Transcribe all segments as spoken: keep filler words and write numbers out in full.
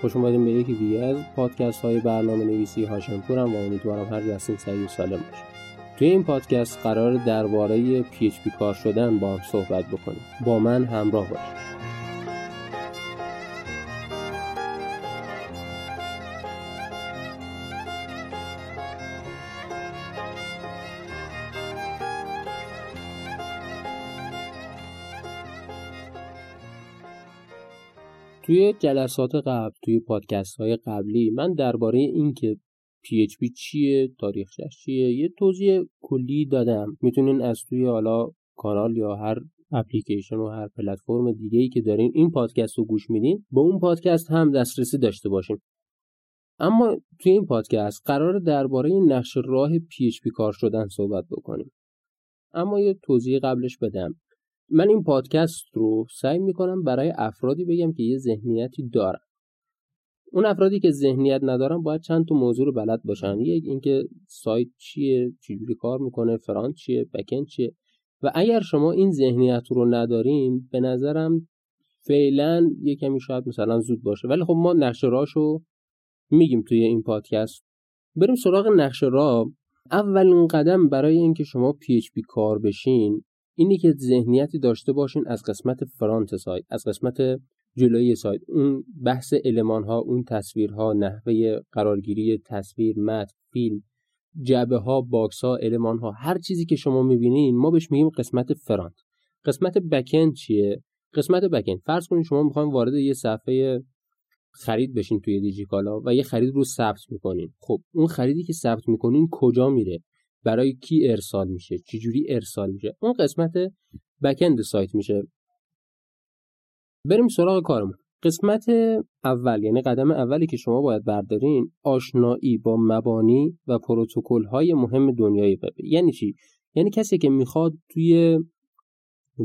خوش اومدیم به یکی دیگه از پادکست های برنامه نویسی هاشم‌پورم و امیدوارم هر جسم سعی و سالم باشه. توی این پادکست قرار درباره پی اچ پی کار شدن با هم صحبت بکنیم. با من همراه باش. توی جلسات قبل، توی پادکست های قبلی من درباره این که پی اچ پی چیه، تاریخچش چیه، یه توضیح کلی دادم. میتونین از توی حالا کانال یا هر اپلیکیشن و هر پلتفرم دیگه‌ای که دارین این پادکست رو گوش میدین، با اون پادکست هم دسترسی داشته باشین. اما توی این پادکست قراره درباره نقشه راه پی اچ پی کار شدن صحبت بکنیم. اما یه توضیح قبلش بدم. من این پادکست رو سعی میکنم برای افرادی بگم که یه ذهنیتی دارن. اون افرادی که ذهنیت ندارن باید چند تا موضوع رو بلد باشن. یک اینکه سایت چیه، چجوری کار میکنه، فرانت چیه، بک‌اند چیه. و اگر شما این ذهنیت رو ندارین، به نظرم فعلا یه کمی شاید مثلا زود باشه. ولی خب ما نقشه راهشو میگیم توی این پادکست. بریم سراغ نقشه راه. اولین قدم برای اینکه شما پی اچ پی کار بشین اینی که ذهنیتی داشته باشین از قسمت فرانت سایت، از قسمت جلوی سایت، اون بحث المان ها، اون تصویرها، نحوه قرارگیری تصویر، متن، فیلم، جبه ها، باکس ها، المان ها، هر چیزی که شما میبینین ما بهش میگیم قسمت فرانت. قسمت بک‌اند چیه؟ قسمت بک‌اند، فرض کنین شما میخواین وارد یه صفحه خرید بشین توی دیجیکالا و یه خرید رو ثبت میکنین. خب اون خریدی که ثبت میکنین کجا میره؟ برای کی ارسال میشه؟ چجوری ارسال میشه؟ اون قسمت بک‌اند سایت میشه. بریم سراغ کارمون. قسمت اول، یعنی قدم اولی که شما باید بردارین، آشنایی با مبانی و پروتکل‌های مهم دنیای وب. یعنی چی؟ یعنی کسی که میخواد توی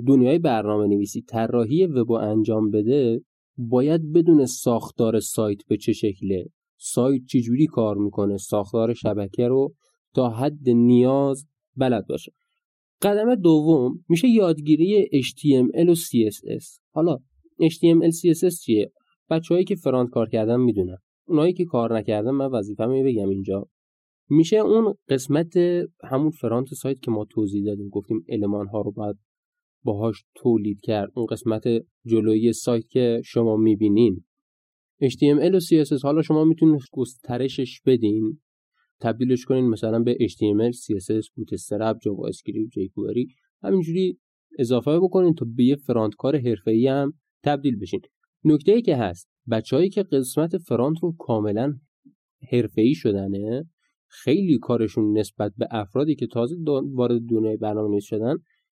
دنیای برنامه‌نویسی طراحی وب انجام بده، باید بدون ساختار سایت به چه شکله، سایت چجوری کار میکنه، ساختار شبکه رو تا حد نیاز بلد باشه. قدم دوم میشه یادگیری اچ تی ام ال و سی اس اس. حالا اچ تی ام ال سی اس اس چیه؟ بچه‌هایی که فرانت کار کردن میدونن. اونایی که کار نکردن من وظیفه‌مه بگم اینجا. میشه اون قسمت همون فرانت سایت که ما توضیح دادیم، گفتیم المان‌ها رو باید باهاش تولید کرد. اون قسمت جلوی سایت که شما میبینین. اچ تی ام ال و سی اس اس حالا شما میتونید گسترشش بدین. تبدیلش کنین مثلا به اچ تی ام ال، سی اس اس، bootstrap، جاوا اسکریپت، jQuery، همینجوری اضافه بکنین تا به یه فرانت کار حرفه‌ای هم تبدیل بشین. نکته‌ای که هست، بچه‌هایی که قسمت فرانت رو کاملا حرفه‌ای شدنه، خیلی کارشون نسبت به افرادی که تازه وارد دنیای برنامه‌نویسی شدن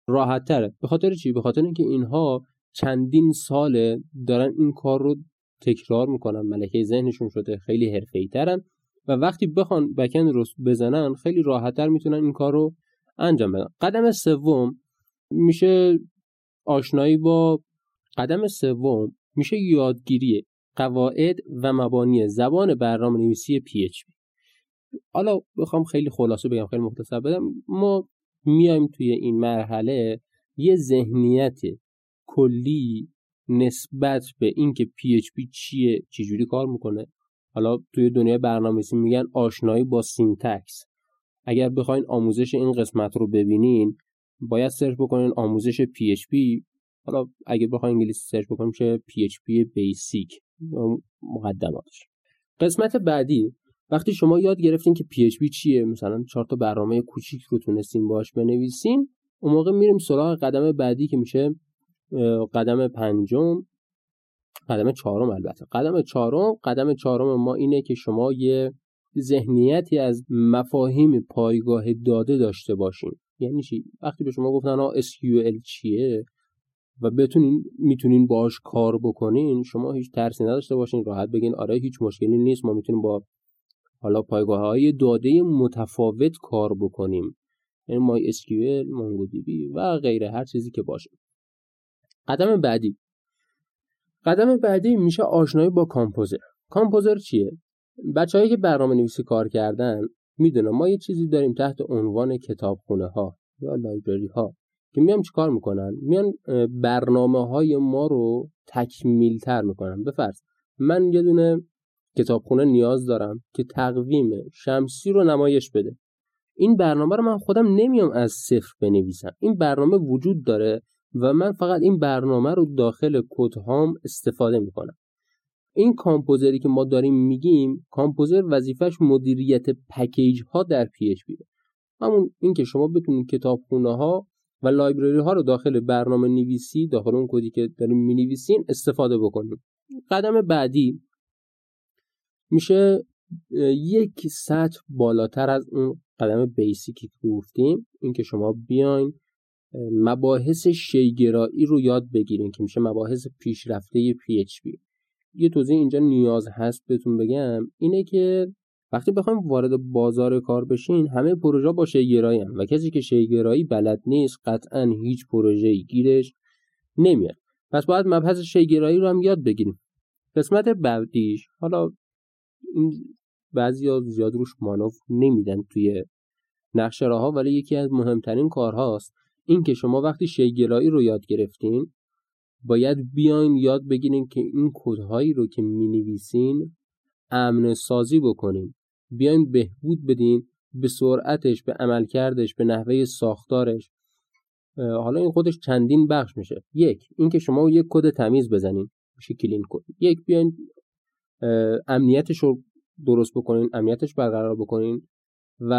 راحت‌تره. به خاطر چی؟ به خاطر اینکه اینها چندین ساله دارن این کار رو تکرار می‌کنن، ملکه ذهنشون شده، خیلی حرفه‌ای‌ترن و وقتی بخوان بک‌اند رو بزنن خیلی راحت‌تر میتونن این کار رو انجام بدن. قدم سوم میشه آشنایی با قدم سوم میشه یادگیری قواعد و مبانی زبان برنامه‌نویسی پی اچ پی. حالا بخوام خیلی خلاصه بگم، خیلی مختصر بدم، ما میایم توی این مرحله یه ذهنیت کلی نسبت به اینکه پی اچ پی چیه، چجوری کار میکنه. حالا توی دنیای برنامه‌نویسی میگن آشنایی با سینتکس. اگر بخواین آموزش این قسمت رو ببینین، باید سرچ بکنین آموزش پی اچ پی. حالا اگه بخواین انگلیسی سرچ بکنین میشه پی اچ پی بیسیک، مقدماتش. قسمت بعدی، وقتی شما یاد گرفتین که پی اچ پی چیه، مثلا چهار تا برنامه کوچیک رو تونستین باهاش بنویسین، اون موقع میریم سراغ قدم بعدی که میشه قدم پنجم، قدم چهارم. البته قدم چهارم قدم چهارم ما اینه که شما یه ذهنیتی از مفاهیم پایگاه داده داشته باشین. یعنی چی؟ وقتی به شما گفتن اس کیو ال چیه و بتونین میتونین باهاش کار بکنین، شما هیچ ترسی نداشته باشین، راحت بگین آره هیچ مشکلی نیست، ما میتونیم با حالا پایگاه‌های داده متفاوت کار بکنیم، یعنی مای اس کیو ال، مونگودی‌بی و غیره، هر چیزی که باشه. قدم بعدی قدم بعدی میشه آشنایی با کامپوزر. کامپوزر چیه؟ بچه‌هایی که برنامه‌نویسی کار کردن میدونن ما یه چیزی داریم تحت عنوان کتابخونه ها یا لایبرری ها که میام چیکار میکنن؟ میان برنامه‌های ما رو تکمیل تر میکنن. بفرض من یه دونه کتابخونه نیاز دارم که تقویم شمسی رو نمایش بده. این برنامه رو من خودم نمیام از صفر بنویسم. این برنامه وجود داره و من فقط این برنامه رو داخل کد هام استفاده میکنم. این کامپوزری که ما داریم میگیم، کامپوزر وظیفش مدیریت پکیج ها در پی اچ پی. همون این که شما بتونید کتابخونه ها و لایبرری ها رو داخل برنامه نویسی، داخل اون کدی که داریم مینویسین استفاده بکنید. قدم بعدی میشه یک سطح بالاتر از اون قدم بیسیکی که گفتیم، این که شما بیاین مباحث شیگرایی رو یاد بگیرین که میشه مباحث پیشرفته پی اچ پی. یه توضیح اینجا نیاز هست بهتون بگم، اینه که وقتی بخوایم وارد بازار کار بشین، همه پروژه با شیگرایی هم و کسی که شیگرایی بلد نیست قطعاً هیچ پروژه‌ای گیرش نمیاد. پس باید مبحث شیگرایی رو هم یاد بگیریم. قسمت بعدیش، حالا این بعضیا زیاد روش مانور نمیدن توی نقشه راه‌ها، ولی یکی از مهمترین کارهاست. این که شما وقتی شیگرایی رو یاد گرفتین، باید بیاین یاد بگیرین که این کدهایی رو که می‌نویسین امن سازی بکنین، بیاین بهبود بدین به سرعتش، به عملکردش، به نحوه ساختارش. حالا این خودش چندین بخش میشه. یک، اینکه شما یک کد تمیز بزنین، میشه کلین کد. یک، بیاین امنیتش رو درست بکنین، امنیتش برقرار بکنین و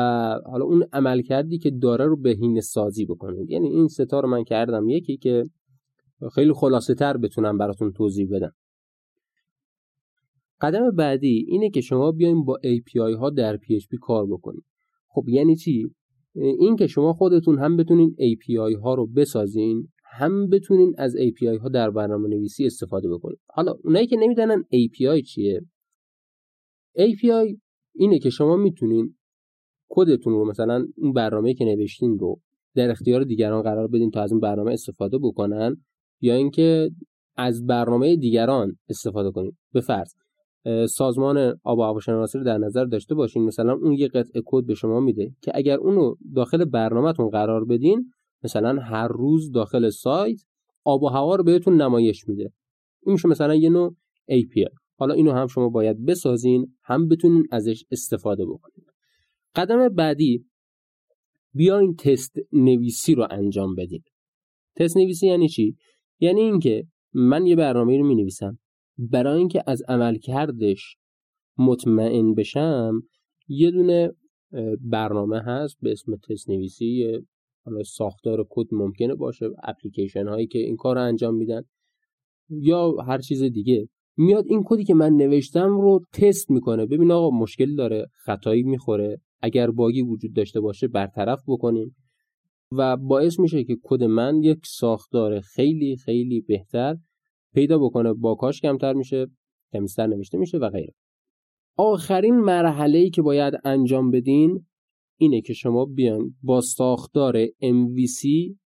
حالا اون عملکردی که داره رو بهینه سازی بکنین. یعنی این سه تا رو من کردم یکی که خیلی خلاصه تر بتونم براتون توضیح بدم. قدم بعدی اینه که شما بیاین با ای پی آی ها در پی اچ پی کار بکنید. خب یعنی چی؟ این که شما خودتون هم بتونین ای پی آی ها رو بسازین، هم بتونین از ای پی آی ها در برنامه نویسی استفاده بکنید. حالا اونایی که نمیدونن ای پی آی چیه، ای پی آی اینه که شما میتونین کدتون رو، مثلا اون برنامه‌ای که نوشتین رو در اختیار دیگران قرار بدین تا از اون برنامه استفاده بکنن، یا اینکه از برنامه دیگران استفاده کنید. به فرض سازمان آب و هواشناسی رو در نظر داشته باشین، مثلا اون یه قطعه کد به شما میده که اگر اونو داخل برنامه‌تون قرار بدین، مثلا هر روز داخل سایت آب و هوا رو بهتون نمایش میده. این میشه مثلا یه نوع ای پی آی. حالا اینو هم شما باید بسازین، هم بتونین ازش استفاده بکنید. قدم بعدی، بیاین تست نویسی رو انجام بدین. تست نویسی یعنی چی؟ یعنی اینکه من یه برنامه رو می‌نویسم، برای اینکه از عملکردش مطمئن بشم یه دونه برنامه هست به اسم تست نویسی. حالا ساختار کد ممکنه باشه، اپلیکیشن هایی که این کار رو انجام میدن یا هر چیز دیگه، میاد این کدی که من نوشتم رو تست میکنه، ببین آقا مشکل داره، خطایی میخوره، اگر باگی وجود داشته باشه برطرف بکنیم و باعث میشه که کد من یک ساختار خیلی خیلی بهتر پیدا بکنه، باگ‌هاش کمتر میشه، تمیزتر نوشته میشه و غیره. آخرین مرحله‌ای که باید انجام بدین اینه که شما بیان با ساختار ام وی سی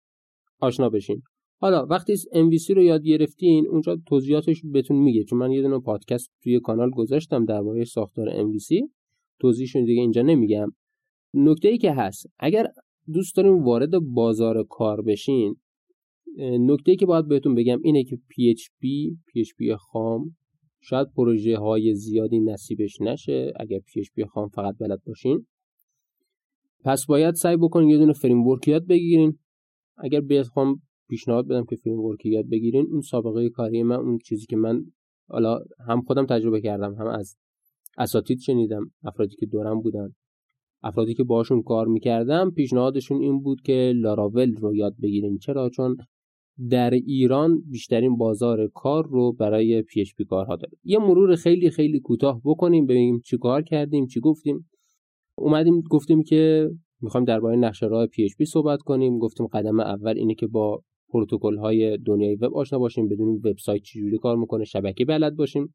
آشنا بشین. حالا وقتی ام وی سی رو یاد گرفتین، اونجا توضیحاتش بهتون میگه، چون من یه دونه پادکست توی کانال گذاشتم درباره ساختار ام وی سی، توضیحشون دیگه اینجا نمیگم. نکته‌ای که هست، اگر دوست داریم وارد بازار کار بشین، نکته‌ای که باید بهتون بگم اینه که پی اچ پی، پی اچ پی خام شاید پروژه های زیادی نصیبش نشه اگر پی اچ پی خام فقط بلد باشین. پس باید سعی بکنین یه دونه فریم ورک یاد بگیرین. اگر بخوام پیشنهاد بدم که فریم ورک یاد بگیرین، اون سابقه کاری من، اون چیزی که من حالا هم خودم تجربه کردم، هم از اساتید شنیدم، افرادی که دورم بودن، افرادی که باهاشون کار میکردم، پیشنهادشون این بود که لاراول رو یاد بگیرین. چرا؟ چون در ایران بیشترین بازار کار رو برای پی اچ پی کارها داره. یه مرور خیلی خیلی کوتاه بکنیم، ببینیم چی کار کردیم، چی گفتیم. اومدیم گفتیم که میخوایم درباره نقشه راه پی اچ پی صحبت کنیم. گفتیم قدم اول اینه که با پروتکل‌های دنیای وب آشنا باشیم، بدونیم وبسایت چجوری کار میکنه، شبکه بلد باشیم.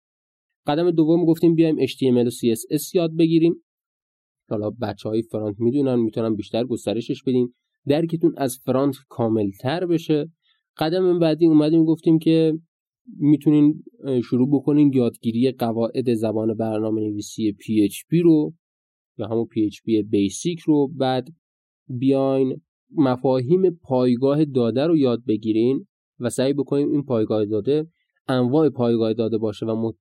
قدم دوم گفتیم بیایم اچ تی ام ال و سی اس اس یاد بگیریم. حالا بچهای فرانت میدونن، میتونن بیشتر گسترشش بدیم، درکتون از فرانت کاملتر بشه. قدم بعدی اومدیم گفتیم که میتونین شروع بکنین یادگیری قواعد زبان برنامه‌نویسی پی اچ پی رو یا همون پی اچ پی بیسیک رو، بعد بیاین مفاهیم پایگاه داده رو یاد بگیرین و سعی بکنیم این پایگاه داده انواع پایگاه داده باشه و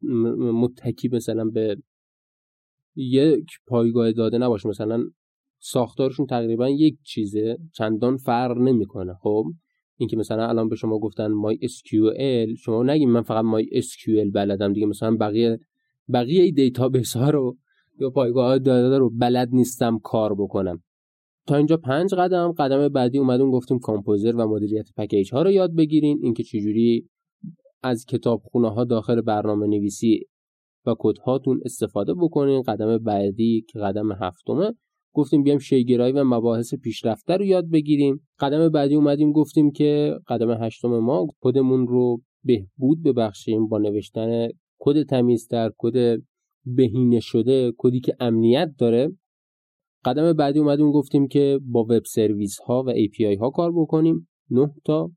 متکی مثلا به یک پایگاه داده نباشه، مثلا ساختارشون تقریبا یک چیزه، چندان فرق نمیکنه. خب اینکه مثلا الان به شما گفتن مای اسکیوال، شما نگید من فقط مای اسکیوال بلدم دیگه، مثلا بقیه بقیه دیتابیس ها رو یا پایگاه داده رو بلد نیستم کار بکنم. تا اینجا پنج قدم. قدم بعدی اومدون گفتیم کامپوزر و مدیریت پکیج ها رو یاد بگیرین، اینکه چجوری از کتابخونه ها داخل برنامه نویسی و کد هاتون استفاده بکنین. قدم بعدی که قدم هفتمه گفتیم بیام شیگرایی و مباحث پیشرفته رو یاد بگیریم. قدم بعدی اومدیم گفتیم که قدم هشتم ما کدمون رو بهبود ببخشیم با نوشتن کد تمیزتر، کد بهینه شده، کدی که امنیت داره. قدم بعدی اومدیم گفتیم که با وب سرویس ها و ای پی آی ها کار بکنیم، نه تا.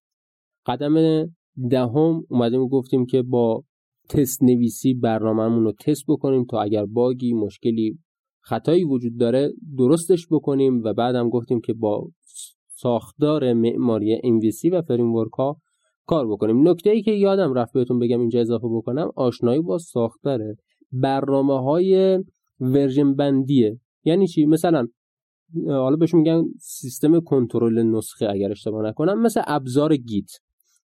قدم دهم اومدیم گفتیم که با تست نویسی برنامه‌مون رو تست بکنیم تا اگر باگی، مشکلی، خطایی وجود داره درستش بکنیم. و بعدم گفتیم که با ساختار معماری ام وی سی و فریمورک ها کار بکنیم. نکته ای که یادم رفت بهتون بگم اینجا اضافه بکنم، آشنایی با ساختار برنامه های ورژن بندیه. یعنی چی؟ مثلا حالا بهش میگن سیستم کنترل نسخه اگر اشتباه نکنم، مثل ابزار گیت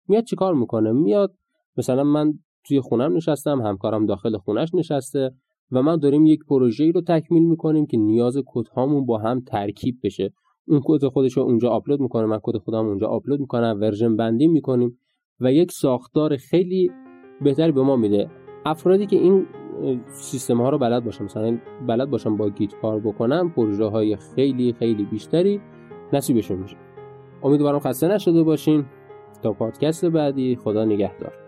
میاد چیکار میکنه؟ میاد مثلا من توی خونم نشستم، همکارم داخل خونش نشسته و ما داریم یک پروژه‌ای رو تکمیل می‌کنیم که نیاز کدهامون با هم ترکیب بشه. اون کد خودش رو اونجا آپلود می‌کنه، من کد خودم اونجا آپلود می‌کنم، ورژن بندی می‌کنیم و یک ساختار خیلی بهتری به ما میده. افرادی که این سیستم‌ها رو بلد باشن، مثلا بلد باشن با گیت کار بکنن، پروژه‌های خیلی خیلی بیشتری نصیبشون میشه. امیدوارم خسته نشده باشین. تا پادکست بعدی، خدا نگهدار.